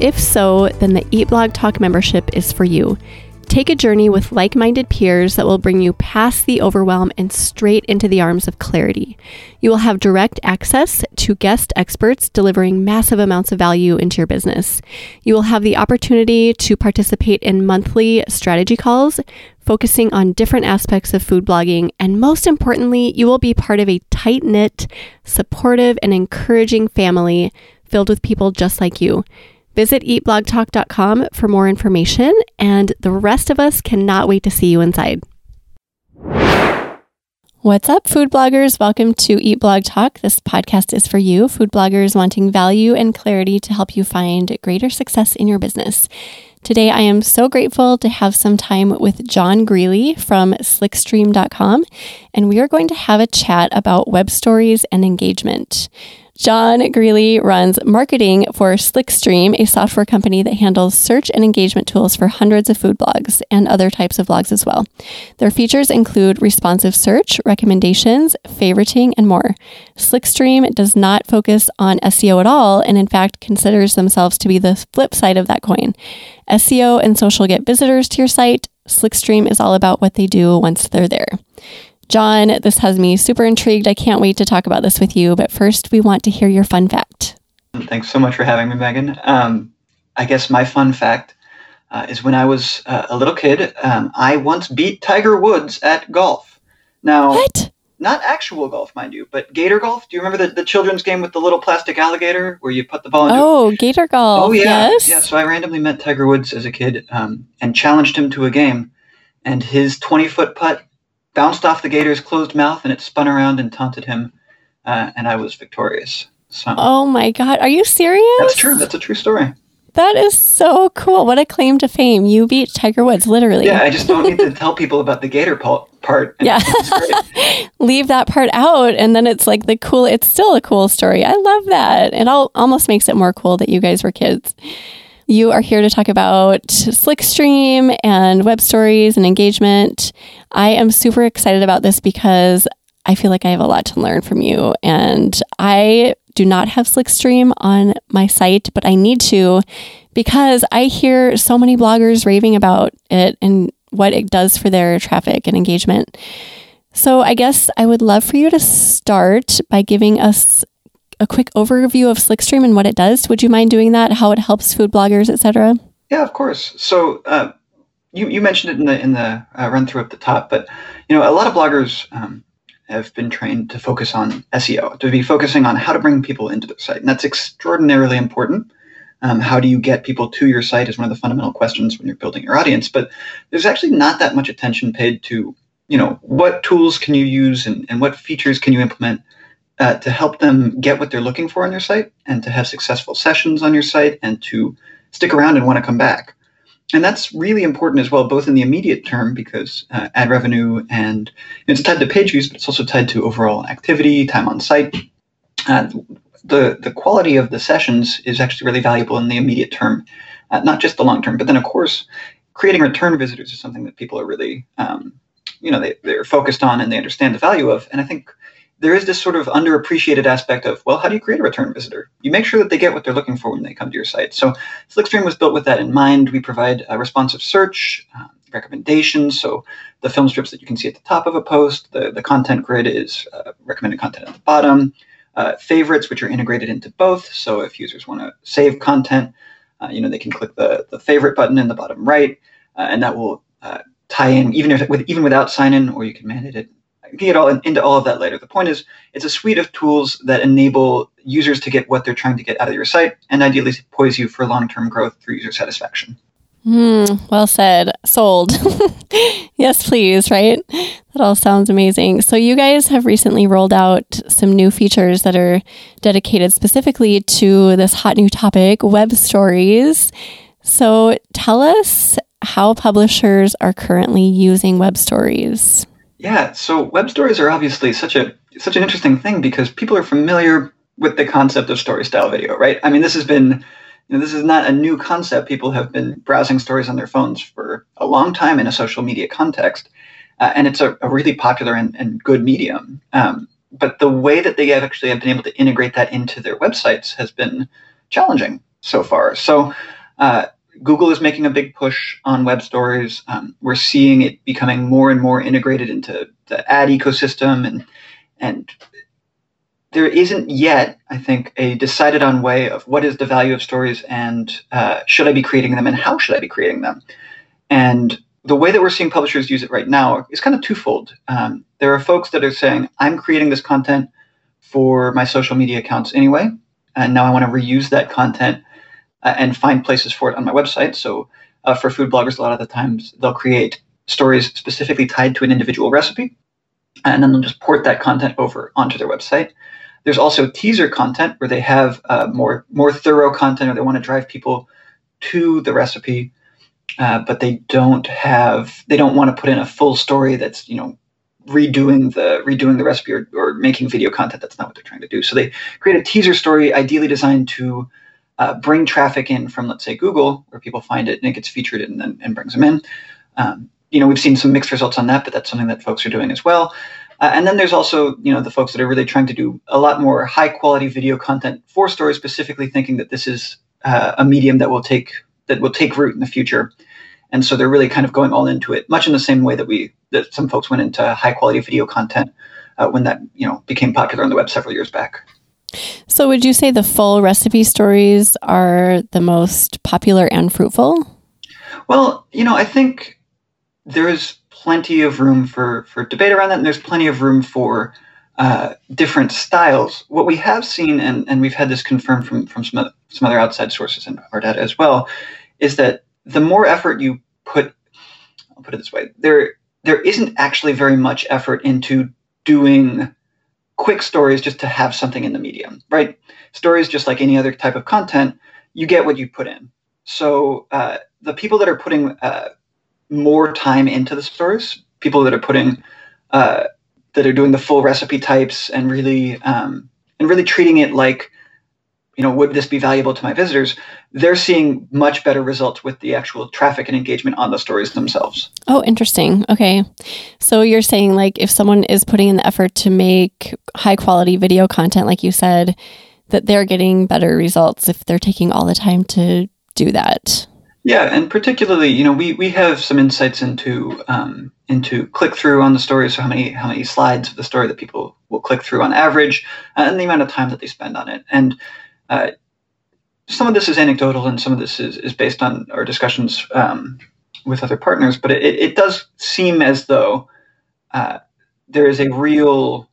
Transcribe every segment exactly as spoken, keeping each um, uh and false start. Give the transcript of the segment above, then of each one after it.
If so, then the Eat Blog Talk membership is for you. Take a journey with like-minded peers that will bring you past the overwhelm and straight into the arms of clarity. You will have direct access to guest experts delivering massive amounts of value into your business. You will have the opportunity to participate in monthly strategy calls, focusing on different aspects of food blogging, and most importantly, you will be part of a tight-knit, supportive, and encouraging family filled with people just like you. Visit eat blog talk dot com for more information, and the rest of us cannot wait to see you inside. What's up, food bloggers? Welcome to Eat Blog Talk. This podcast is for you, food bloggers wanting value and clarity to help you find greater success in your business. Today, I am so grateful to have some time with John Greeley from slick stream dot com, and we are going to have a chat about web stories and engagement. John Greeley runs marketing for SlickStream, a software company that handles search and engagement tools for hundreds of food blogs and other types of blogs as well. Their features include responsive search, recommendations, favoriting, and more. SlickStream does not focus on S E O at all, and in fact considers themselves to be the flip side of that coin. S E O and social get visitors to your site. SlickStream is all about what they do once they're there. John, this has me super intrigued. I can't wait to talk about this with you, but first we want to hear your fun fact. Thanks so much for having me, Megan. Um, I guess my fun fact uh, is when I was uh, a little kid, um, I once beat Tiger Woods at golf. Now, what? Not actual golf, mind you, but gator golf. Do you remember the, the children's game with the little plastic alligator where you put the ball into Oh, it? Gator golf. Oh, yeah. Yes. Yeah, so I randomly met Tiger Woods as a kid um, and challenged him to a game, and his twenty-foot putt bounced off the gator's closed mouth, and it spun around and taunted him, uh, and I was victorious. So, oh my God. Are you serious? That's true. That's a true story. That is so cool. What a claim to fame. You beat Tiger Woods, literally. Yeah, I just don't need to tell people about the gator po- part. Yeah. Leave that part out, and then it's like the cool, it's still a cool story. I love that. It all, almost makes it more cool that you guys were kids. You are here to talk about SlickStream and web stories and engagement. I am super excited about this because I feel like I have a lot to learn from you. And I do not have SlickStream on my site, but I need to because I hear so many bloggers raving about it and what it does for their traffic and engagement. So I guess I would love for you to start by giving us a quick overview of SlickStream and what it does. Would you mind doing that? How it helps food bloggers, et cetera? Yeah, of course. So uh, you, you mentioned it in the in the uh, run through at the top, but you know, a lot of bloggers um, have been trained to focus on S E O, to be focusing on how to bring people into the site. And that's extraordinarily important. Um, how do you get people to your site is one of the fundamental questions when you're building your audience. But there's actually not that much attention paid to, you know, what tools can you use and, and what features can you implement Uh, to help them get what they're looking for on your site and to have successful sessions on your site and to stick around and want to come back. And that's really important as well, both in the immediate term because uh, ad revenue and it's tied to page views, but it's also tied to overall activity, time on site. Uh, the, the quality of the sessions is actually really valuable in the immediate term, uh, not just the long term. But then, of course, creating return visitors is something that people are really, um, you know, they, they're focused on and they understand the value of. And I think there is this sort of underappreciated aspect of, well, how do you create a return visitor? You make sure that they get what they're looking for when they come to your site. So SlickStream was built with that in mind. We provide a responsive search, uh, recommendations. So the film strips that you can see at the top of a post, the, the content grid is uh, recommended content at the bottom, uh, favorites, which are integrated into both. So if users want to save content, uh, you know, they can click the, the favorite button in the bottom right, uh, and that will uh, tie in even if with even without sign-in, or you can manage it. You can get all in, into all of that later. The point is, it's a suite of tools that enable users to get what they're trying to get out of your site and ideally poise you for long-term growth through user satisfaction. Mm, well said. Sold. Yes, please. Right? That all sounds amazing. So you guys have recently rolled out some new features that are dedicated specifically to this hot new topic, web stories. So tell us how publishers are currently using web stories. Yeah. So web stories are obviously such a such an interesting thing because people are familiar with the concept of story style video, right? I mean, this has been You know, this is not a new concept. People have been browsing stories on their phones for a long time in a social media context, uh, and it's a, a really popular and, and good medium. Um, but the way that they have actually have been able to integrate that into their websites has been challenging so far. So uh, Google is making a big push on web stories. Um, we're seeing it becoming more and more integrated into the ad ecosystem, and and. There isn't yet, I think, a decided on way of what is the value of stories and uh, should I be creating them and how should I be creating them? And the way that we're seeing publishers use it right now is kind of twofold. Um, there are folks that are saying, I'm creating this content for my social media accounts anyway, and now I want to reuse that content uh, and find places for it on my website. So uh, for food bloggers, a lot of the times they'll create stories specifically tied to an individual recipe, and then they'll just port that content over onto their website. There's also teaser content where they have uh, more more thorough content, or they want to drive people to the recipe, uh, but they don't have they don't want to put in a full story that's you know redoing the redoing the recipe or, or making video content. That's not what they're trying to do. So they create a teaser story, ideally designed to uh, bring traffic in from, let's say, Google, where people find it and it gets featured and then and brings them in. Um, you know, we've seen some mixed results on that, but that's something that folks are doing as well. Uh, and then there's also, you know, the folks that are really trying to do a lot more high quality video content for stories, specifically thinking that this is uh, a medium that will take that will take root in the future. And so they're really kind of going all into it, much in the same way that we that some folks went into high quality video content uh, when that, you know, became popular on the web several years back. So would you say the full recipe stories are the most popular and fruitful? Well, you know, I think there is plenty of room for, for debate around that, and there's plenty of room for uh, different styles. What we have seen, and, and we've had this confirmed from, from some, other, some other outside sources in our data as well, is that the more effort you put, I'll put it this way, there there isn't actually very much effort into doing quick stories just to have something in the medium, right? Stories, just like any other type of content, you get what you put in. So uh, the people that are putting uh, more time into the stories, people that are putting uh that are doing the full recipe types and really um and really treating it like, you know, would this be valuable to my visitors, they're seeing much better results with the actual traffic and engagement on the stories themselves. Oh, interesting. Okay. So you're saying, like, if someone is putting in the effort to make high quality video content, like you said, that they're getting better results if they're taking all the time to do that. Yeah, and particularly, you know, we, we have some insights into um, into click through on the story, so how many how many slides of the story that people will click through on average, and the amount of time that they spend on it. And uh, some of this is anecdotal, and some of this is, is based on our discussions um, with other partners. But it, it does seem as though uh, there is a real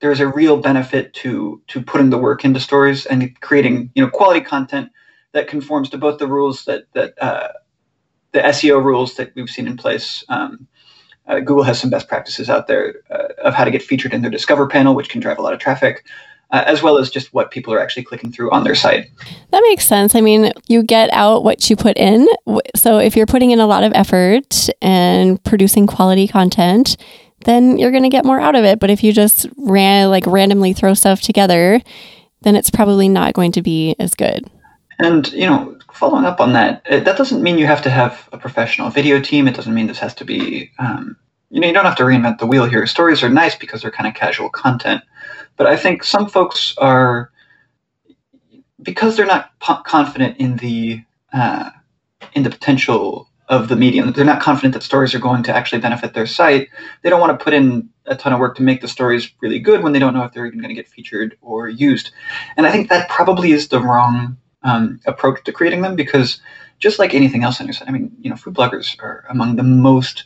there is a real benefit to to putting the work into stories and creating, you know, quality content that conforms to both the rules that that uh, the S E O rules that we've seen in place. Um, uh, Google has some best practices out there uh, of how to get featured in their Discover panel, which can drive a lot of traffic, uh, as well as just what people are actually clicking through on their site. That makes sense. I mean, you get out what you put in. So if you're putting in a lot of effort and producing quality content, then you're going to get more out of it. But if you just ran like randomly throw stuff together, then it's probably not going to be as good. And, you know, following up on that, it, that doesn't mean you have to have a professional video team. It doesn't mean this has to be, um, you know, you don't have to reinvent the wheel here. Stories are nice because they're kind of casual content. But I think some folks are, because they're not po- confident in the uh, in the potential of the medium, they're not confident that stories are going to actually benefit their site. They don't want to put in a ton of work to make the stories really good when they don't know if they're even going to get featured or used. And I think that probably is the wrong Um, approach to creating them, because just like anything else on your site, I mean, you know, food bloggers are among the most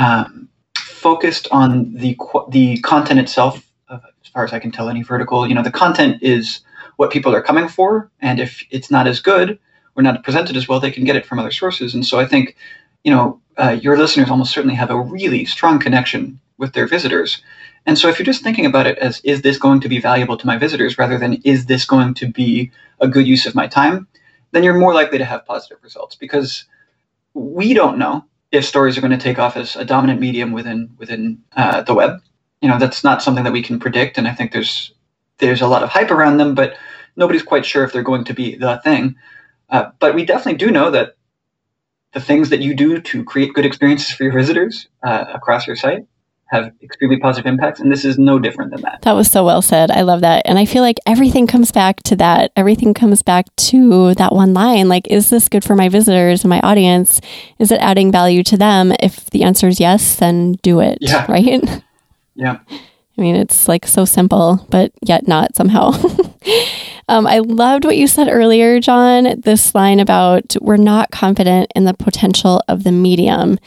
um, focused on the the content itself, uh, as far as I can tell, any vertical. You know, the content is what people are coming for, and if it's not as good, or not presented as well, they can get it from other sources. And so I think, you know, uh, your listeners almost certainly have a really strong connection with their visitors. And so if you're just thinking about it as, is this going to be valuable to my visitors rather than is this going to be a good use of my time, then you're more likely to have positive results, because we don't know if stories are going to take off as a dominant medium within within uh, the web. You know, that's not something that we can predict. And I think there's there's a lot of hype around them, but nobody's quite sure if they're going to be the thing. Uh, but we definitely do know that the things that you do to create good experiences for your visitors uh, across your site have extremely positive impacts. And this is no different than that. That was so well said. I love that. And I feel like everything comes back to that. Everything comes back to that one line. Like, is this good for my visitors and my audience? Is it adding value to them? If the answer is yes, then do it. Yeah. Right? Yeah. I mean, it's like so simple, but yet not somehow. um, I loved what you said earlier, John, this line about we're not confident in the potential of the medium.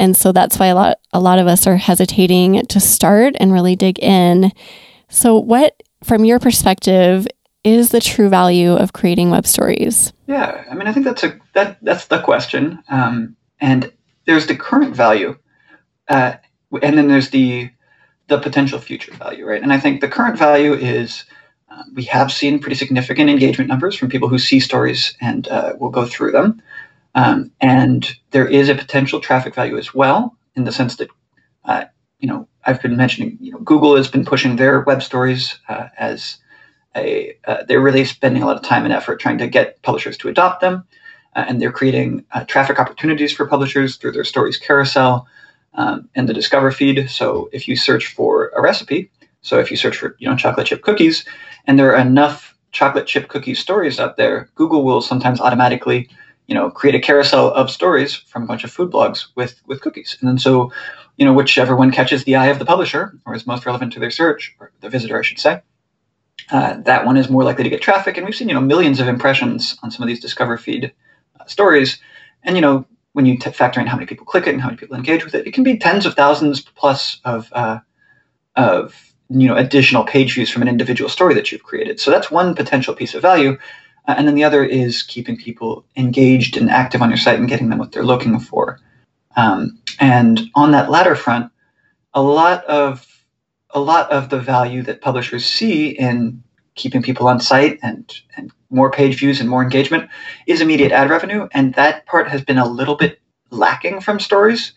And so that's why a lot a lot of us are hesitating to start and really dig in. So what, from your perspective, is the true value of creating web stories? Yeah, I mean, I think that's a that that's the question. Um, and there's the current value, uh, and then there's the the potential future value, right? And I think the current value is uh, we have seen pretty significant engagement numbers from people who see stories and uh, will go through them. Um, and there is a potential traffic value as well, in the sense that, uh, you know, I've been mentioning, you know, Google has been pushing their web stories uh, as a, uh, they're really spending a lot of time and effort trying to get publishers to adopt them. Uh, and they're creating uh, traffic opportunities for publishers through their stories carousel um, and the discover feed. So if you search for a recipe, so if you search for, you know, chocolate chip cookies, and there are enough chocolate chip cookie stories out there, Google will sometimes automatically, you know, create a carousel of stories from a bunch of food blogs with, with cookies. And then so, you know, whichever one catches the eye of the publisher or is most relevant to their search, or the visitor, I should say, uh, that one is more likely to get traffic. And we've seen, you know, millions of impressions on some of these Discover feed uh, stories. And, you know, when you t- factor in how many people click it and how many people engage with it, it can be tens of thousands plus of, uh, of you know, additional page views from an individual story that you've created. So that's one potential piece of value. And then the other is keeping people engaged and active on your site and getting them what they're looking for. Um, and on that latter front, a lot of a lot of the value that publishers see in keeping people on site and, and more page views and more engagement is immediate ad revenue. And that part has been a little bit lacking from stories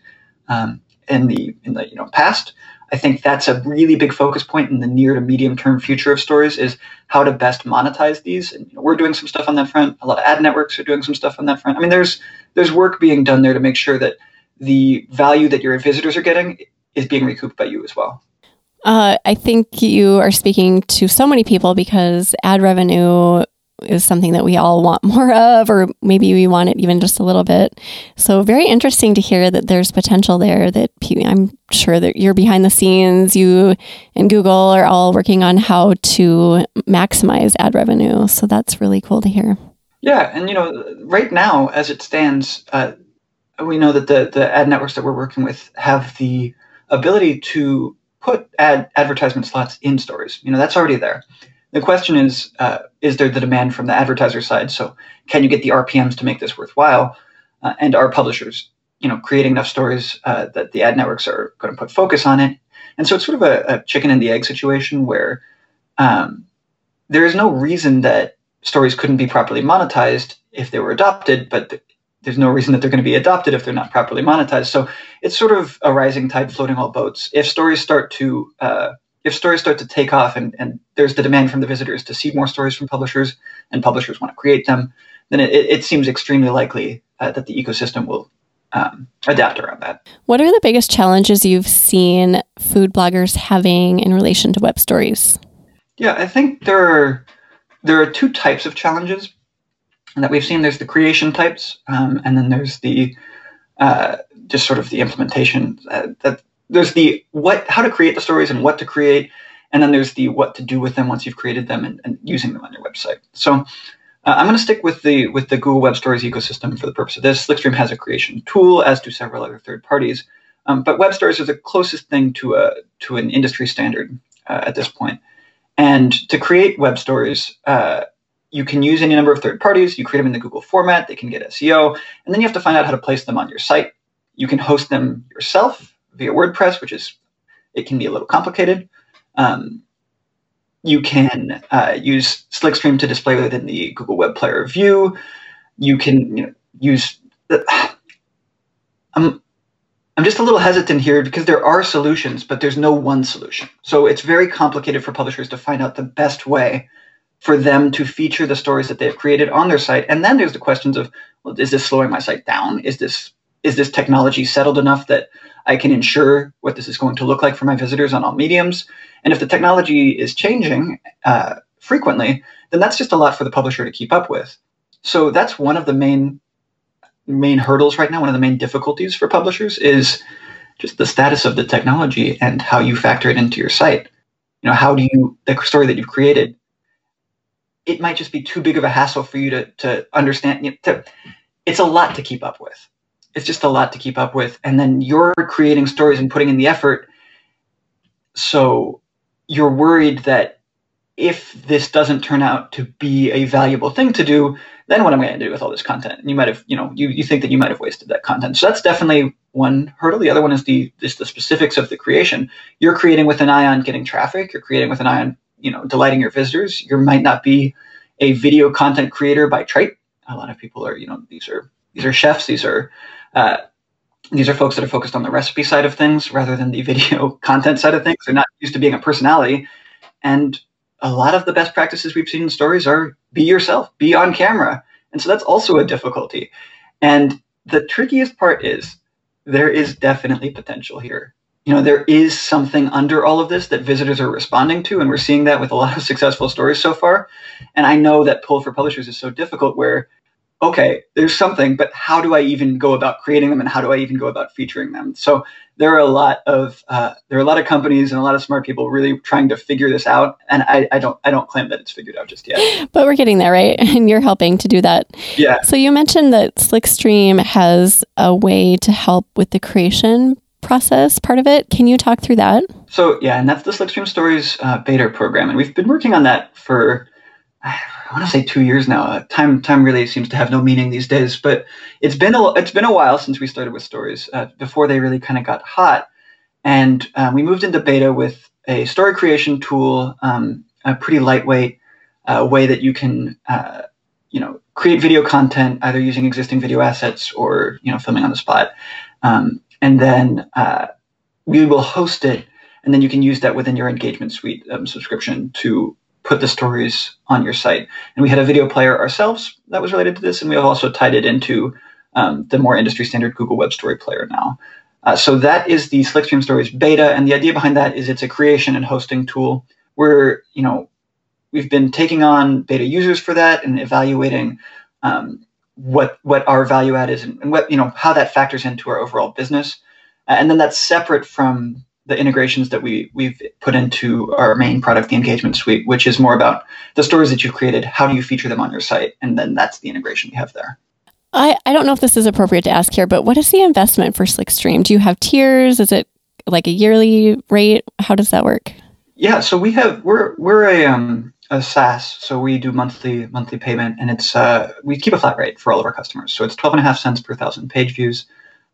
um, in the in the you know past. I think that's a really big focus point in the near to medium term future of stories, is how to best monetize these. And you know, we're doing some stuff on that front. A lot of ad networks are doing some stuff on that front. I mean, there's there's work being done there to make sure that the value that your visitors are getting is being recouped by you as well. Uh, I think you are speaking to so many people, because ad revenue is something that we all want more of, or maybe we want it even just a little bit. So very interesting to hear that there's potential there, that I'm sure that you're behind the scenes, you and Google are all working on how to maximize ad revenue. So that's really cool to hear. Yeah. And, you know, right now, as it stands, uh, we know that the, the ad networks that we're working with have the ability to put ad advertisement slots in stories. You know, that's already there. The question is, uh, is there the demand from the advertiser side? So can you get the R P Ms to make this worthwhile? Uh, and are publishers, you know, creating enough stories uh, that the ad networks are going to put focus on it? And so it's sort of a, a chicken and the egg situation where um, there is no reason that stories couldn't be properly monetized if they were adopted, but th- there's no reason that they're going to be adopted if they're not properly monetized. So it's sort of a rising tide floating all boats. If stories start to... Uh, If stories start to take off and, and there's the demand from the visitors to see more stories from publishers, and publishers want to create them, then it, it seems extremely likely uh, that the ecosystem will um, adapt around that. What are the biggest challenges you've seen food bloggers having in relation to web stories? Yeah, I think there are, there are two types of challenges that we've seen. There's the creation types, um, and then there's the uh, just sort of the implementation uh, that There's the what, how to create the stories and what to create, and then there's the what to do with them once you've created them and, and using them on your website. So uh, I'm going to stick with the with the Google Web Stories ecosystem for the purpose of this. SlickStream has a creation tool, as do several other third parties, um, but Web Stories is the closest thing to a to an industry standard uh, at this point. And to create Web Stories, uh, you can use any number of third parties. You create them in the Google format. They can get S E O. And then you have to find out how to place them on your site. You can host them yourself via WordPress, which is, it can be a little complicated. Um, you can uh, use SlickStream to display within the Google Web Player view. You can you know, use, the, I'm, I'm just a little hesitant here because there are solutions, but there's no one solution. So it's very complicated for publishers to find out the best way for them to feature the stories that they've created on their site. And then there's the questions of, well, is this slowing my site down? Is this, is this technology settled enough that I can ensure what this is going to look like for my visitors on all mediums? And if the technology is changing uh, frequently, then that's just a lot for the publisher to keep up with. So that's one of the main main hurdles right now. One of the main difficulties for publishers is just the status of the technology and how you factor it into your site. You know, how do you, the story that you've created, it might just be too big of a hassle for you to, to understand. You know, to, it's a lot to keep up with. It's just a lot to keep up with. And then you're creating stories and putting in the effort. So you're worried that if this doesn't turn out to be a valuable thing to do, then what am I going to do with all this content? And you might have, you know, you, you think that you might have wasted that content. So that's definitely one hurdle. The other one is the, is the specifics of the creation. You're creating with an eye on getting traffic. You're creating with an eye on, you know, delighting your visitors. You might not be a video content creator by trade. A lot of people are, you know, these are, these are chefs. These are, uh, these are folks that are focused on the recipe side of things rather than the video content side of things. They're not used to being a personality. And a lot of the best practices we've seen in stories are be yourself, be on camera. And so that's also a difficulty. And the trickiest part is there is definitely potential here. You know, there is something under all of this that visitors are responding to. And we're seeing that with a lot of successful stories so far. And I know that pull for publishers is so difficult where, okay, there's something, but how do I even go about creating them? And how do I even go about featuring them? So there are a lot of, uh, there are a lot of companies and a lot of smart people really trying to figure this out. And I, I don't, I don't claim that it's figured out just yet, but we're getting there, right? And you're helping to do that. Yeah. So you mentioned that SlickStream has a way to help with the creation process part of it. Can you talk through that? So yeah, and that's the SlickStream Stories uh, beta program. And we've been working on that for, I want to say two years now. Uh, time time really seems to have no meaning these days, but it's been a it's been a while since we started with stories. Uh, before they really kind of got hot, and uh, we moved into beta with a story creation tool, um, a pretty lightweight uh, way that you can uh, you know create video content either using existing video assets or you know filming on the spot, um, and then uh, we will host it, and then you can use that within your engagement suite um, subscription to put the stories on your site. And we had a video player ourselves that was related to this. And we have also tied it into um, the more industry standard Google Web Story player now. Uh, so that is the SlickStream Stories beta. And the idea behind that is it's a creation and hosting tool where, you know, we've been taking on beta users for that and evaluating um, what, what our value add is and, and what, you know, how that factors into our overall business. Uh, and then that's separate from the integrations that we, we've put into our main product, the engagement suite, which is more about the stories that you've created. How do you feature them on your site? And then that's the integration we have there. I, I don't know if this is appropriate to ask here, but what is the investment for SlickStream? Do you have tiers? Is it like a yearly rate? How does that work? Yeah, so we have, we're, we're a, um, a SaaS. So we do monthly, monthly payment and it's, uh, we keep a flat rate for all of our customers. So it's twelve and a half cents per thousand page views.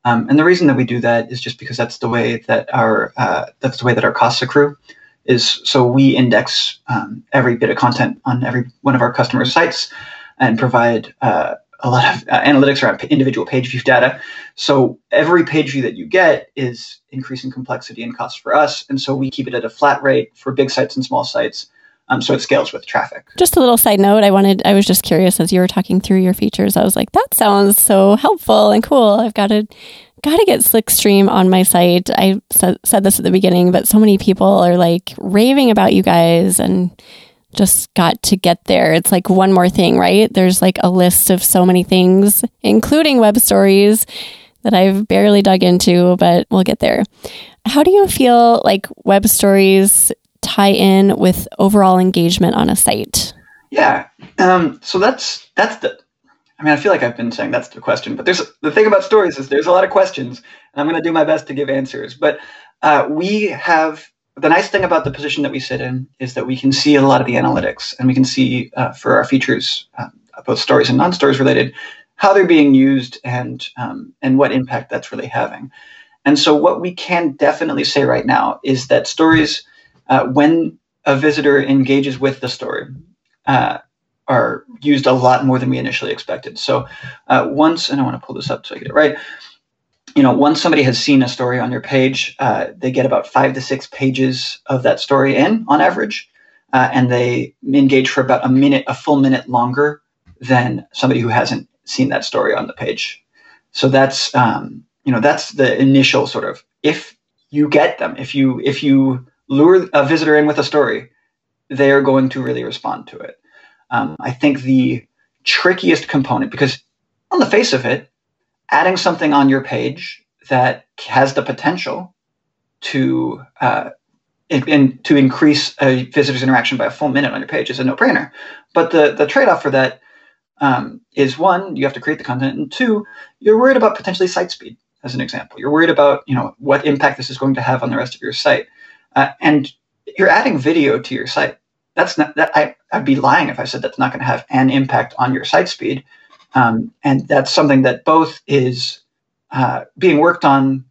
Um, and the reason that we do that is just because that's the way that our uh, that's the way that our costs accrue. Is so we index um, every bit of content on every one of our customers' sites and provide uh, a lot of uh, analytics around individual page view data. So every page view that you get is increasing complexity and cost for us, and so we keep it at a flat rate for big sites and small sites. Um, so it scales with traffic. Just a little side note. I wanted, I was just curious as you were talking through your features, I was like, that sounds so helpful and cool. I've got to, got to get SlickStream on my site. I said, said this at the beginning, but so many people are like raving about you guys and just got to get there. It's like one more thing, right? There's like a list of so many things, including web stories that I've barely dug into, but we'll get there. How do you feel like web stories tie in with overall engagement on a site? Yeah. Um, so that's, that's the, I mean, I feel like I've been saying that's the question, but there's the thing about stories is there's a lot of questions and I'm going to do my best to give answers, but uh, we have the nice thing about the position that we sit in is that we can see a lot of the analytics, and we can see uh, for our features, uh, both stories and non-stories related, how they're being used and um, and what impact that's really having. And so what we can definitely say right now is that stories, uh, when a visitor engages with the story, uh, are used a lot more than we initially expected. So uh, once, and I want to pull this up so I get it right, you know, once somebody has seen a story on your page, uh, they get about five to six pages of that story in on average, uh, and they engage for about a minute, a full minute longer than somebody who hasn't seen that story on the page. So that's, um, you know, that's the initial sort of, if you get them, if you, if you lure a visitor in with a story, they are going to really respond to it. Um, I think the trickiest component, because on the face of it, adding something on your page that has the potential to uh, in, in, to increase a visitor's interaction by a full minute on your page is a no-brainer. But the, the trade-off for that um, is, one, you have to create the content, and two, you're worried about potentially site speed, as an example. You're worried about, you know, what impact this is going to have on the rest of your site. Uh, and you're adding video to your site. That's not, that I, I'd be lying if I said that's not going to have an impact on your site speed. Um, and that's something that both is uh, being worked on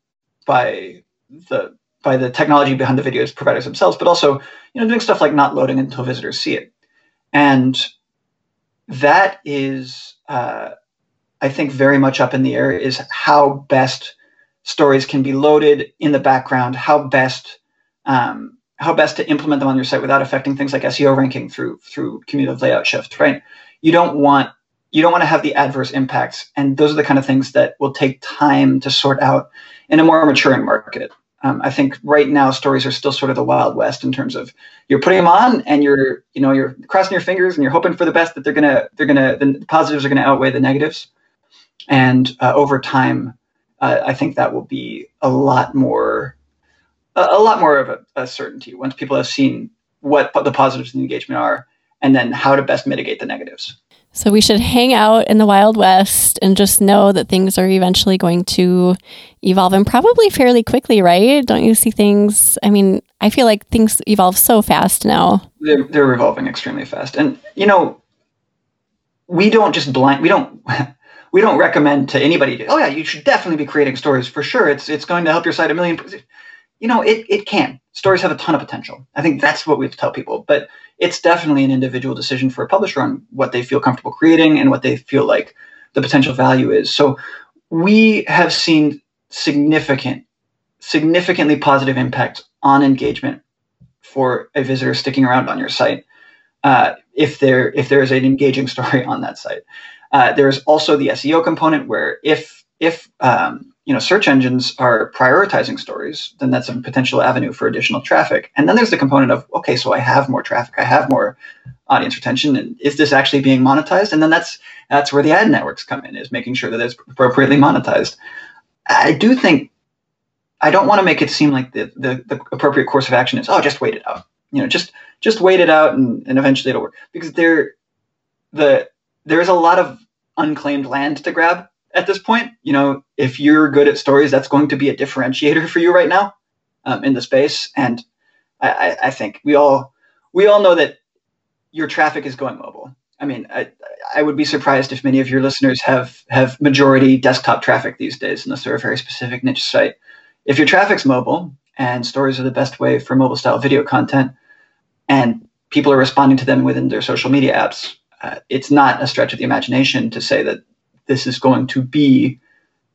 by the by the technology behind the video providers themselves, but also, you know, doing stuff like not loading until visitors see it. And that is, uh, I think, very much up in the air, is how best stories can be loaded in the background, how best um, how best to implement them on your site without affecting things like S E O ranking through through cumulative layout shift, right? You don't want you don't want to have the adverse impacts, and those are the kind of things that will take time to sort out in a more maturing market. Um, I think right now stories are still sort of the Wild West in terms of you're putting them on and you're you know you're crossing your fingers and you're hoping for the best, that they're gonna they're gonna the positives are gonna outweigh the negatives, and uh, over time, uh, I think that will be a lot more. a lot more of a, a certainty once people have seen what the positives in engagement are and then how to best mitigate the negatives. So we should hang out in the Wild West and just know that things are eventually going to evolve, and probably fairly quickly, right? Don't you see things? I mean, I feel like things evolve so fast now. They're, they're evolving extremely fast. And, you know, we don't just blind, we don't... We don't recommend to anybody, oh yeah, you should definitely be creating stories for sure. It's, it's going to help your site a million percent. You know, it, it can. Stories have a ton of potential. I think that's what we have to tell people. But it's definitely an individual decision for a publisher on what they feel comfortable creating and what they feel like the potential value is. So we have seen significant, significantly positive impact on engagement for a visitor sticking around on your site uh, if there if there is an engaging story on that site. Uh, there is also the S E O component where if if um, you know, search engines are prioritizing stories, then that's a potential avenue for additional traffic. And then there's the component of, okay, so I have more traffic, I have more audience retention, and is this actually being monetized? And then that's that's where the ad networks come in, is making sure that it's appropriately monetized. I do think, I don't want to make it seem like the, the, the appropriate course of action is, oh, just wait it out. You know, just just wait it out and, and eventually it'll work. Because there the there is a lot of unclaimed land to grab at this point. You know, if you're good at stories, that's going to be a differentiator for you right now um, in the space. And I, I think we all we all know that your traffic is going mobile. I mean, I, I would be surprised if many of your listeners have have majority desktop traffic these days, unless they're a very specific niche site. If your traffic's mobile and stories are the best way for mobile style video content, and people are responding to them within their social media apps, uh, it's not a stretch of the imagination to say that this is going to be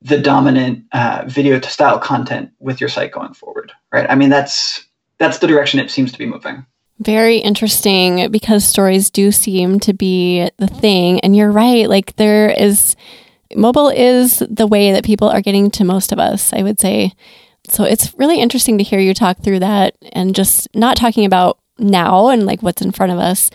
the dominant uh, video style content with your site going forward, right? I mean, that's that's the direction it seems to be moving. Very interesting, because stories do seem to be the thing. And you're right, like there is, mobile is the way that people are getting to most of us, I would say. So it's really interesting to hear you talk through that, and just not talking about now and like what's in front of us,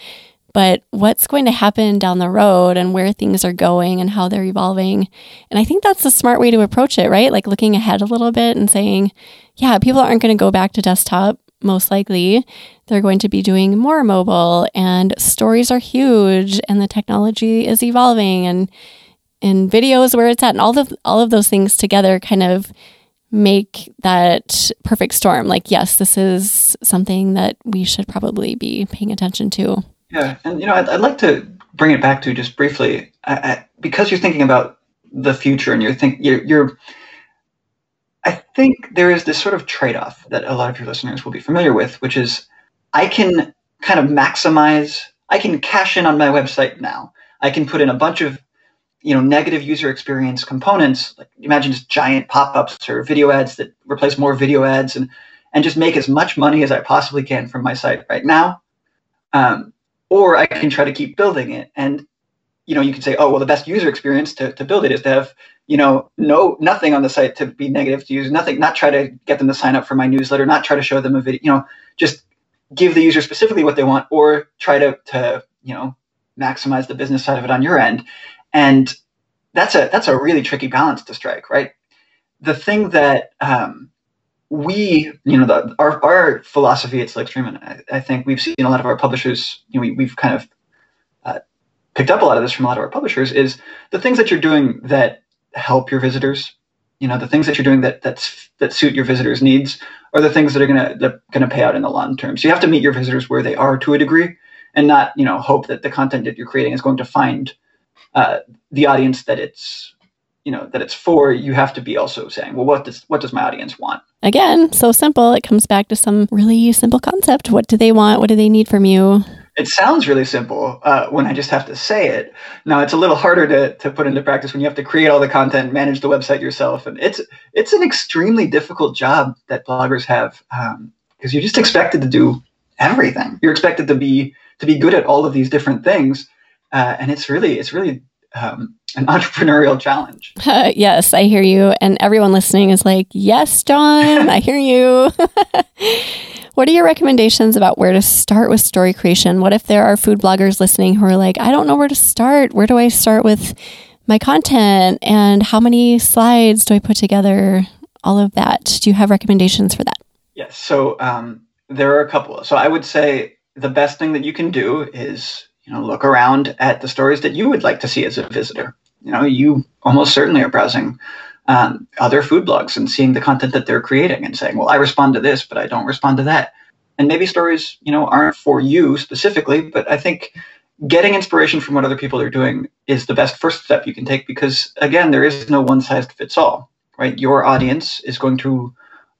but what's going to happen down the road and where things are going and how they're evolving. And I think that's a smart way to approach it, right? Like looking ahead a little bit and saying, yeah, people aren't going to go back to desktop, most likely. They're going to be doing more mobile, and stories are huge, and the technology is evolving, and and video is where it's at, and all the all of those things together kind of make that perfect storm. Like, yes, this is something that we should probably be paying attention to. Yeah. And, you know, I'd, I'd like to bring it back to just briefly, I, I, because you're thinking about the future and you're think you're, you're, I think there is this sort of trade-off that a lot of your listeners will be familiar with, which is I can kind of maximize, I can cash in on my website now. I can put in a bunch of, you know, negative user experience components. Like, imagine just giant pop-ups or video ads that replace more video ads, and, and just make as much money as I possibly can from my site right now. Um, or I can try to keep building it. And, you know, you can say, oh, well, the best user experience to, to build it is to have, you know, no, nothing on the site to be negative, to use nothing, not try to get them to sign up for my newsletter, not try to show them a video, you know, just give the user specifically what they want, or try to, to, you know, maximize the business side of it on your end. And that's a, that's a really tricky balance to strike, right? The thing that um, we, you know, the, our, our philosophy at SlickStream, and I, I think we've seen a lot of our publishers, you know, we, we've kind of uh, picked up a lot of this from a lot of our publishers, is the things that you're doing that help your visitors, you know, the things that you're doing that that's, that suit your visitors' needs are the things that are going to, that going to pay out in the long term. So you have to meet your visitors where they are to a degree, and not, you know, hope that the content that you're creating is going to find uh, the audience that it's, you know, that it's for. You have to be also saying, well, what does, what does my audience want? Again, so simple. It comes back to some really simple concept. What do they want? What do they need from you? It sounds really simple uh, when I just have to say it. Now, it's a little harder to, to put into practice when you have to create all the content, manage the website yourself. And it's it's an extremely difficult job that bloggers have, um, because you're just expected to do everything. You're expected to be to be good at all of these different things. Uh, and it's really, it's really um, an entrepreneurial challenge. Uh, yes, I hear you. And everyone listening is like, yes, John, I hear you. What are your recommendations about where to start with story creation? What if there are food bloggers listening who are like, I don't know where to start. Where do I start with my content? And how many slides do I put together? All of that. Do you have recommendations for that? Yes. So um, there are a couple. So I would say the best thing that you can do is, you know, look around at the stories that you would like to see as a visitor. You know, you almost certainly are browsing Um, other food blogs and seeing the content that they're creating and saying, well, I respond to this, but I don't respond to that. And maybe stories, you know, aren't for you specifically, but I think getting inspiration from what other people are doing is the best first step you can take, because again, there is no one size fits all, right? Your audience is going to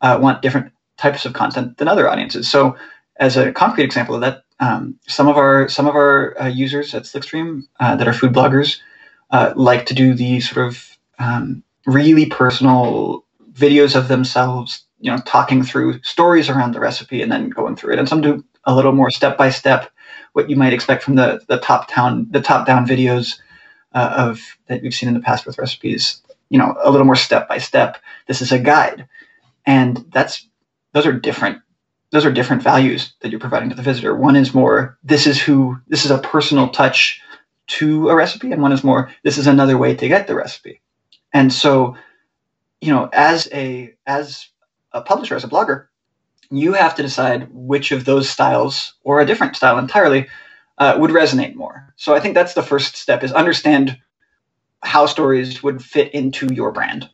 uh, want different types of content than other audiences. So as a concrete example of that, um, some of our, some of our uh, users at SlickStream uh, that are food bloggers uh, like to do the sort of, um, really personal videos of themselves, you know, talking through stories around the recipe and then going through it. And some do a little more step-by-step, what you might expect from the, the top down, the top down videos uh, of that we've seen in the past with recipes, you know, a little more step-by-step. This is a guide. And that's, those are different. Those are different values that you're providing to the visitor. One is more, this is who, this is a personal touch to a recipe. And one is more, this is another way to get the recipe. And so, you know, as a as a publisher, as a blogger, you have to decide which of those styles, or a different style entirely, uh, would resonate more. So I think that's the first step, is understand how stories would fit into your brand.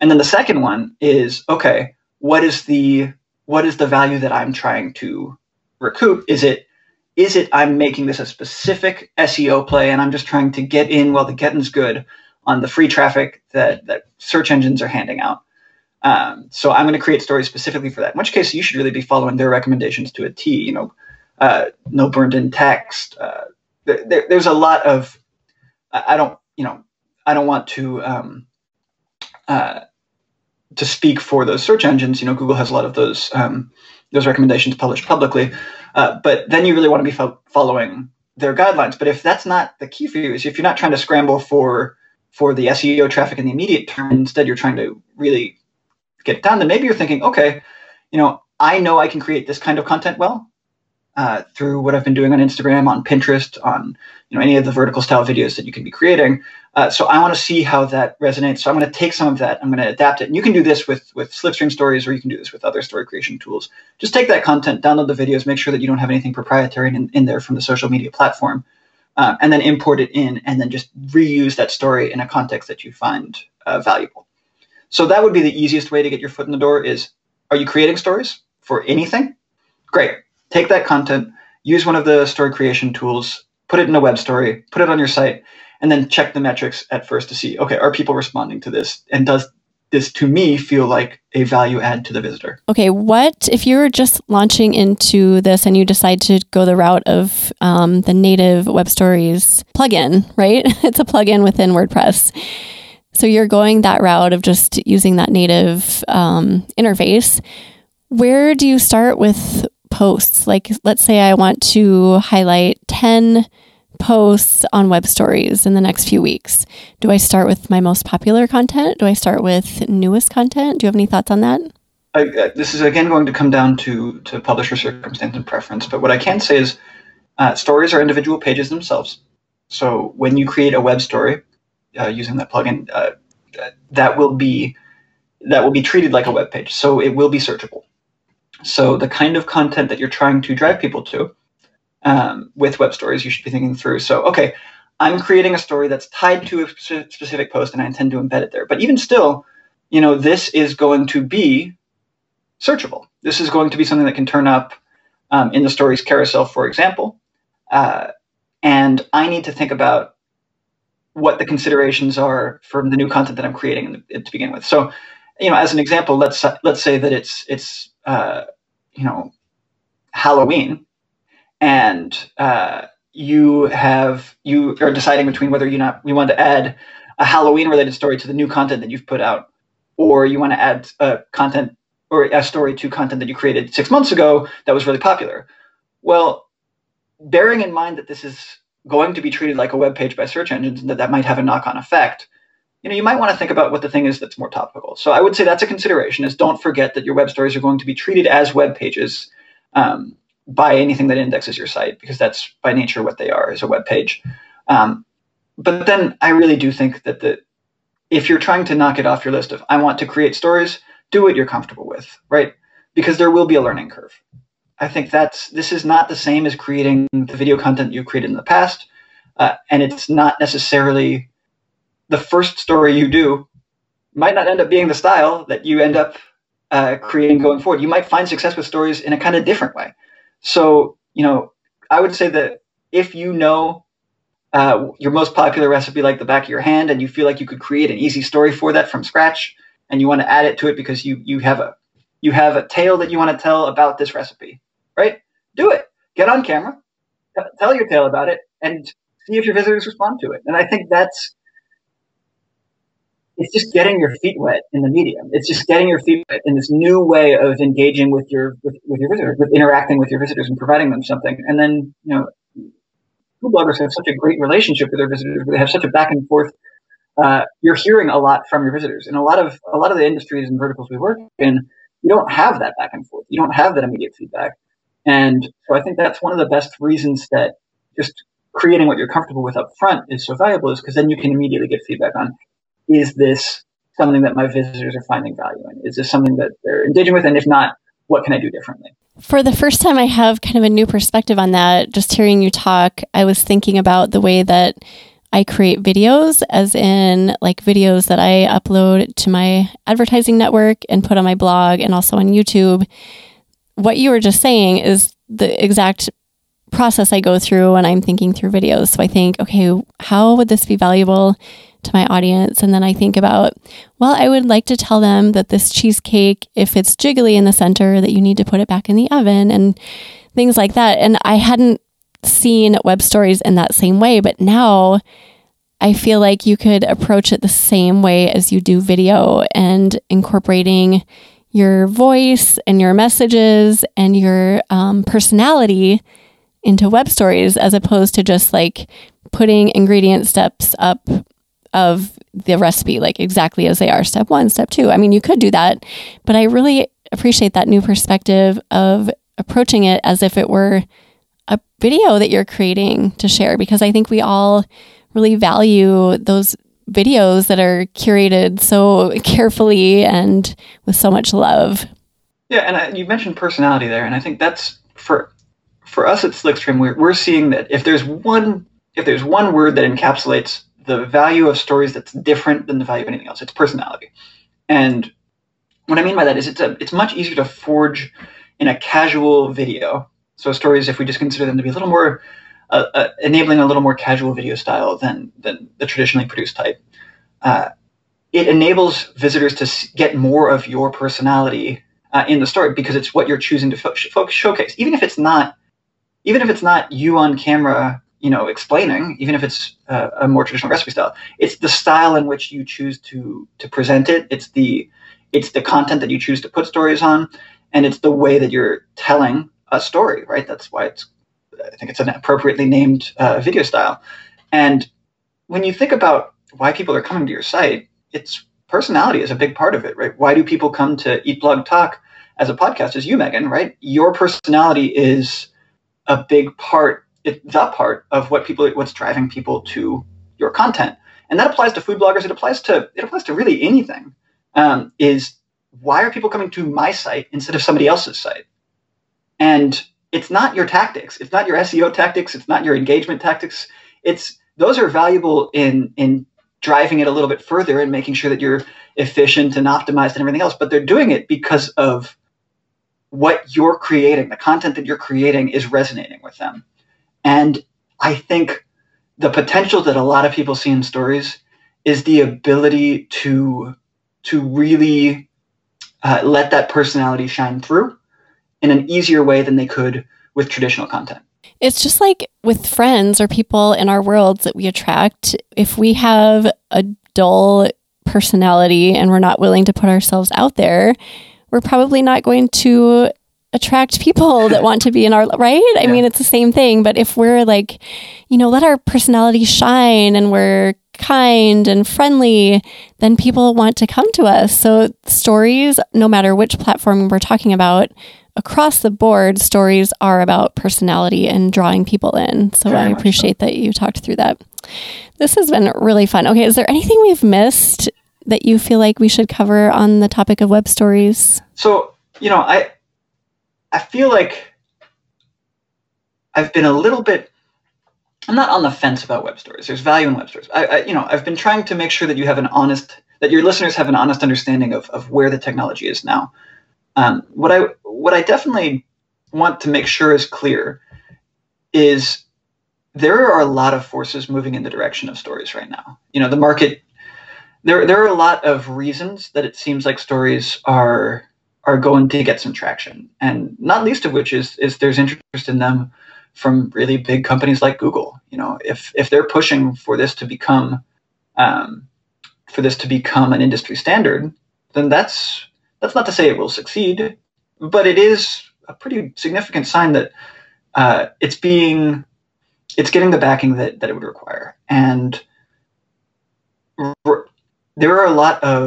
And then the second one is, okay, what is the what is the value that I'm trying to recoup? Is it is it I'm making this a specific S E O play and I'm just trying to get in while the getting's good on the free traffic that, that search engines are handing out. Um, so I'm going to create stories specifically for that. In which case, you should really be following their recommendations to a T. You know, uh, no burned-in text. Uh, there, there, there's a lot of. I don't, you know, I don't want to um, uh, to speak for those search engines. You know, Google has a lot of those um, those recommendations published publicly. Uh, but then you really want to be fo- following their guidelines. But if that's not the key for you, is if you're not trying to scramble for for the S E O traffic in the immediate term, instead you're trying to really get it down, then maybe you're thinking, okay, you know, I know I can create this kind of content well uh, through what I've been doing on Instagram, on Pinterest, on, you know, any of the vertical style videos that you can be creating. Uh, so I want to see how that resonates. So I'm going to take some of that, I'm going to adapt it. And you can do this with, with SlickStream stories, or you can do this with other story creation tools. Just take that content, download the videos, make sure that you don't have anything proprietary in, in there from the social media platform. Uh, and then import it in, and then just reuse that story in a context that you find uh, valuable. So that would be the easiest way to get your foot in the door is, are you creating stories for anything? Great. Take that content, use one of the story creation tools, put it in a web story, put it on your site, and then check the metrics at first to see, okay, are people responding to this? And does this, to me, feel like a value add to the visitor? Okay, what if you were just launching into this and you decide to go the route of um, the native web stories plugin, right? It's a plugin within WordPress. So you're going that route of just using that native um, interface. Where do you start with posts? Like, let's say I want to highlight ten posts on web stories in the next few weeks. Do I start with my most popular content? Do I start with newest content? Do you have any thoughts on that? I, uh, this is again going to come down to, to publisher circumstance and preference. But what I can say is uh, stories are individual pages themselves. So when you create a web story uh, using that plugin, uh, that will be that will be treated like a web page. So it will be searchable. So the kind of content that you're trying to drive people to Um, with web stories, you should be thinking through. So, okay, I'm creating a story that's tied to a sp- specific post and I intend to embed it there. But even still, you know, this is going to be searchable. This is going to be something that can turn up um, in the stories carousel, for example. Uh, and I need to think about what the considerations are from the new content that I'm creating in the, in, to begin with. So, you know, as an example, let's let's say that it's it's uh, you know, Halloween. And uh, you have you are deciding between whether you not you want to add a Halloween-related story to the new content that you've put out, or you want to add a content or a story to content that you created six months ago that was really popular. Well, bearing in mind that this is going to be treated like a web page by search engines and that that might have a knock-on effect, you know, you might want to think about what the thing is that's more topical. So I would say that's a consideration: is don't forget that your web stories are going to be treated as web pages. Um, by anything that indexes your site, because that's by nature what they are, is a web page. Um, but then I really do think that the, if you're trying to knock it off your list of, I want to create stories, do what you're comfortable with, right? Because there will be a learning curve. I think that's, this is not the same as creating the video content you created in the past. Uh, and it's not necessarily the first story you do might not end up being the style that you end up uh, creating going forward. You might find success with stories in a kind of different way. So, you know, I would say that if you know uh, your most popular recipe like the back of your hand and you feel like you could create an easy story for that from scratch and you want to add it to it because you you have a you have a tale that you want to tell about this recipe, right? Do it. Get on camera, t- tell your tale about it, and see if your visitors respond to it. And I think that's, it's just getting your feet wet in the medium. It's just getting your feet wet in this new way of engaging with your with, with your visitors, with interacting with your visitors and providing them something. And then, you know, food bloggers have such a great relationship with their visitors. They have such a back and forth. Uh, you're hearing a lot from your visitors. And a lot of a lot of the industries and verticals we work in, you don't have that back and forth. You don't have that immediate feedback. And so I think that's one of the best reasons that just creating what you're comfortable with up front is so valuable, is because then you can immediately get feedback on, is this something that my visitors are finding value in? Is this something that they're engaging with? And if not, what can I do differently? For the first time, I have kind of a new perspective on that. Just hearing you talk, I was thinking about the way that I create videos, as in like videos that I upload to my advertising network and put on my blog and also on YouTube. What you were just saying is the exact process I go through when I'm thinking through videos. So I think, okay, how would this be valuable to my audience? And then I think about, well, I would like to tell them that this cheesecake, if it's jiggly in the center, that you need to put it back in the oven and things like that. And I hadn't seen web stories in that same way, but now I feel like you could approach it the same way as you do video, and incorporating your voice and your messages and your um, personality into web stories, as opposed to just like putting ingredient steps up of the recipe, like exactly as they are, step one, step two. I mean, you could do that, but I really appreciate that new perspective of approaching it as if it were a video that you're creating to share, because I think we all really value those videos that are curated so carefully and with so much love. Yeah, and I, you mentioned personality there, and I think that's for for us at SlickStream, we're, we're seeing that if there's one if there's one word that encapsulates the value of stories that's different than the value of anything else, it's personality. And what I mean by that is it's a, it's much easier to forge in a casual video. So stories, if we just consider them to be a little more uh, uh, enabling a little more casual video style than, than the traditionally produced type, uh, it enables visitors to get more of your personality uh, in the story, because it's what you're choosing to fo- fo- showcase. Even if it's not, even if it's not you on camera, you know, explaining, even if it's uh, a more traditional recipe style, it's the style in which you choose to to present it. It's the it's the content that you choose to put stories on, and it's the way that you're telling a story, right? That's why it's, I think it's an appropriately named uh, video style. And when you think about why people are coming to your site, it's personality is a big part of it, right? Why do people come to Eat Blog Talk as a podcast, as you, Megan, right? Your personality is a big part, it's the part of what people, what's driving people to your content. And that applies to food bloggers. It applies to, it applies to really anything. Um, is why are people coming to my site instead of somebody else's site? And it's not your tactics. It's not your S E O tactics. It's not your engagement tactics. It's, those are valuable in, in driving it a little bit further and making sure that you're efficient and optimized and everything else. But they're doing it because of what you're creating. The content that you're creating is resonating with them. And I think the potential that a lot of people see in stories is the ability to, to really uh, let that personality shine through in an easier way than they could with traditional content. It's just like with friends or people in our worlds that we attract. If we have a dull personality and we're not willing to put ourselves out there, we're probably not going to attract people that want to be in our, right? I yeah. mean, it's the same thing. But if we're like, you know, let our personality shine and we're kind and friendly, then people want to come to us. So stories, no matter which platform we're talking about, across the board, stories are about personality and drawing people in. So Very I appreciate so. that you talked through that. This has been really fun. Okay, is there anything we've missed that you feel like we should cover on the topic of web stories? So, you know, I I feel like I've been a little bit, I'm not on the fence about web stories. There's value in web stories. I, I you know, I've been trying to make sure that you have an honest, that your listeners have an honest understanding of, of where the technology is now. Um, what I what I definitely want to make sure is clear is there are a lot of forces moving in the direction of stories right now. You know, the market, there there are a lot of reasons that it seems like stories are are going to get some traction, and not least of which is is there's interest in them from really big companies like Google. You know, if if they're pushing for this to become um, for this to become an industry standard, then that's That's not to say it will succeed, but it is a pretty significant sign that uh, it's being, it's getting the backing that, that it would require. And r- there are a lot of,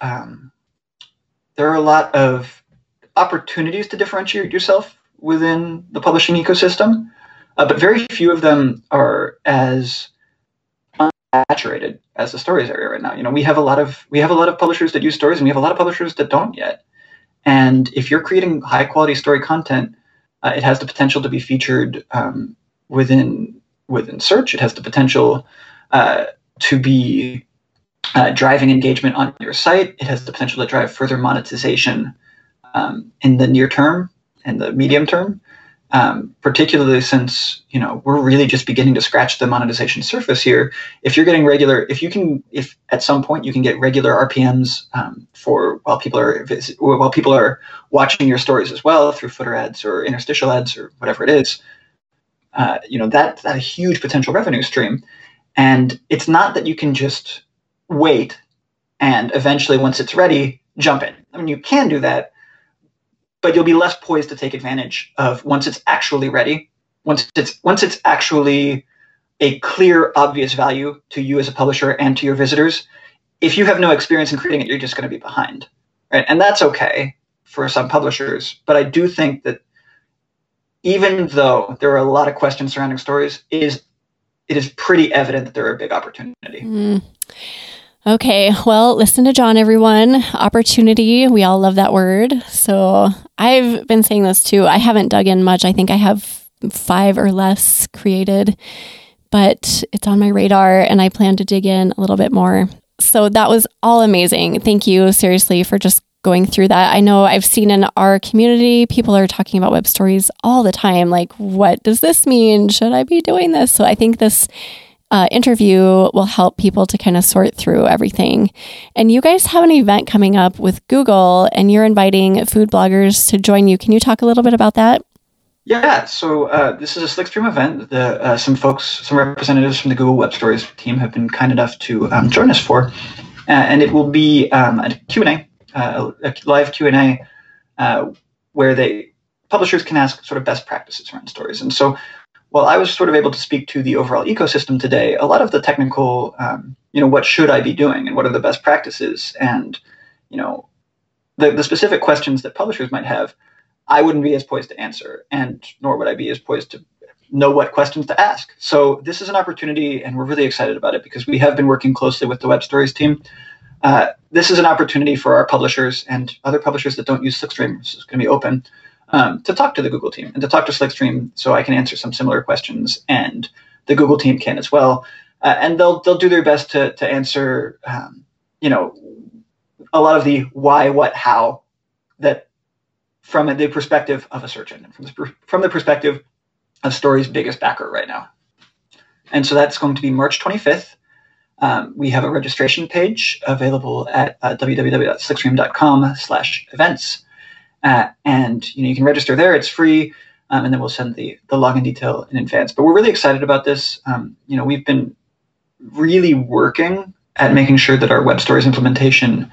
um, there are a lot of opportunities to differentiate yourself within the publishing ecosystem, uh, but very few of them are as saturated as the stories area right now. You know, we have a lot of we have a lot of publishers that use stories, and we have a lot of publishers that don't yet. And if you're creating high quality story content, uh, it has the potential to be featured um, within within search. It has the potential uh, to be uh, driving engagement on your site. It has the potential to drive further monetization um, in the near term and the medium term. Um, particularly since, you know, we're really just beginning to scratch the monetization surface here. If you're getting regular, if you can, if at some point you can get regular R P Ms um, for while people are visit, while people are watching your stories as well through footer ads or interstitial ads or whatever it is, uh, you know, that that's a huge potential revenue stream. And it's not that you can just wait and eventually once it's ready, jump in. I mean, you can do that, but you'll be less poised to take advantage of once it's actually ready, once it's once it's actually a clear, obvious value to you as a publisher and to your visitors. If you have no experience in creating it, you're just going to be behind, right? And that's okay for some publishers, but I do think that even though there are a lot of questions surrounding stories, it is it is pretty evident that they're a big opportunity. Mm. Okay, well, listen to John, everyone. Opportunity, we all love that word. So I've been saying this too. I haven't dug in much. I think I have five or less created, but it's on my radar and I plan to dig in a little bit more. So that was all amazing. Thank you, seriously, for just going through that. I know I've seen in our community, people are talking about web stories all the time. Like, what does this mean? Should I be doing this? So I think this uh, interview will help people to kind of sort through everything. And you guys have an event coming up with Google, and you're inviting food bloggers to join you. Can you talk a little bit about that? Yeah, so uh, this is a SlickStream event that uh, some folks, some representatives from the Google Web Stories team have been kind enough to um, join us for. Uh, and it will be um, a Q and A, uh, a live Q and A, uh, where they publishers can ask sort of best practices around stories. And so while I was sort of able to speak to the overall ecosystem today, a lot of the technical, um, you know, what should I be doing and what are the best practices? And, you know, the, the specific questions that publishers might have, I wouldn't be as poised to answer, and nor would I be as poised to know what questions to ask. So this is an opportunity, and we're really excited about it because we have been working closely with the Web Stories team. Uh, this is an opportunity for our publishers and other publishers that don't use SlickStream, which is going to be open, um, to talk to the Google team and to talk to SlickStream so I can answer some similar questions, and the Google team can as well. Uh, and they'll they'll do their best to to answer, um, you know, a lot of the why, what, how that from the perspective of a search engine, from the, from the perspective of Story's biggest backer right now. And so that's going to be March twenty-fifth. Um, we have a registration page available at uh, w w w dot slickstream dot com slash events. Uh, and you know you can register there, it's free, um, and then we'll send the, the login detail in advance. But we're really excited about this. Um, you know, we've been really working at making sure that our Web Stories implementation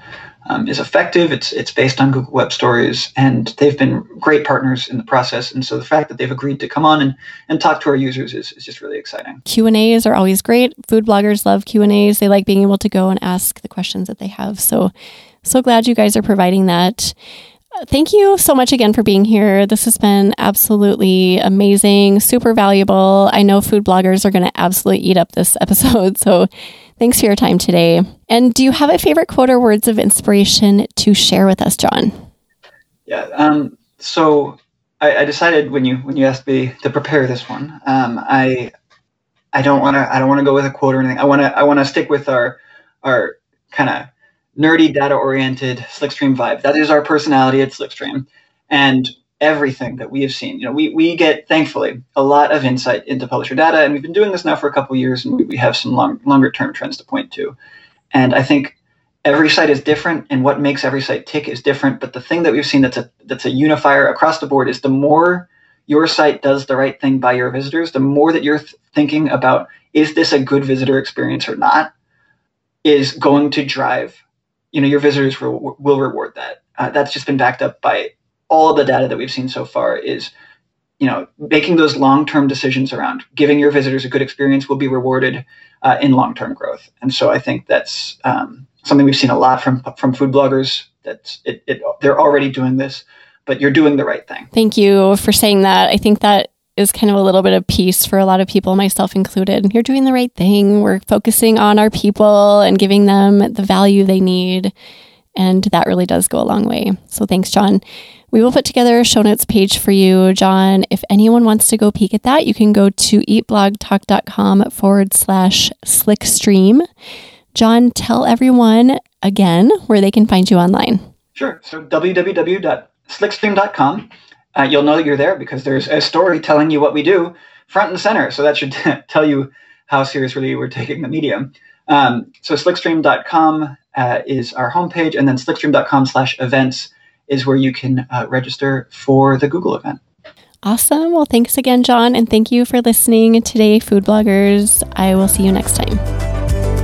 Um, is effective. It's it's based on Google Web Stories, and they've been great partners in the process. And so the fact that they've agreed to come on and, and talk to our users is, is just really exciting. Q and A's are always great. Food bloggers love Q and A's. They like being able to go and ask the questions that they have. So, so glad you guys are providing that. Thank you so much again for being here. This has been absolutely amazing, super valuable. I know food bloggers are going to absolutely eat up this episode. So thanks for your time today. And do you have a favorite quote or words of inspiration to share with us, John? Yeah. Um, so I, I decided when you when you asked me to prepare this one, um, I I don't want to I don't want to go with a quote or anything. I want to I want to stick with our our kind of nerdy, data-oriented SlickStream vibe. That is our personality at SlickStream. And everything that we have seen, you know, we we get, thankfully, a lot of insight into publisher data, and we've been doing this now for a couple of years, and we, we have some long, longer-term trends to point to. And I think every site is different, and what makes every site tick is different, but the thing that we've seen that's a that's a unifier across the board is the more your site does the right thing by your visitors, the more that you're th- thinking about, is this a good visitor experience or not, is going to drive, you know, your visitors will, will reward that. Uh, that's just been backed up by all of the data that we've seen so far is, you know, making those long-term decisions around giving your visitors a good experience will be rewarded uh, in long-term growth. And so I think that's um, something we've seen a lot from from food bloggers. That's it, it, they're already doing this, but you're doing the right thing. Thank you for saying that. I think that is kind of a little bit of peace for a lot of people, myself included. You're doing the right thing. We're focusing on our people and giving them the value they need. And that really does go a long way. So thanks, John. We will put together a show notes page for you, John. If anyone wants to go peek at that, you can go to eatblogtalk.com forward slash slickstream. John, tell everyone again where they can find you online. Sure. So w w w dot slickstream dot com. Uh, you'll know that you're there because there's a story telling you what we do front and center. So that should t- tell you how seriously we're taking the medium. Um, so slickstream dot com uh, is our homepage, and then slickstream.com slash events is where you can uh, register for the Google event. Awesome. Well, thanks again, John. And thank you for listening today, food bloggers. I will see you next time.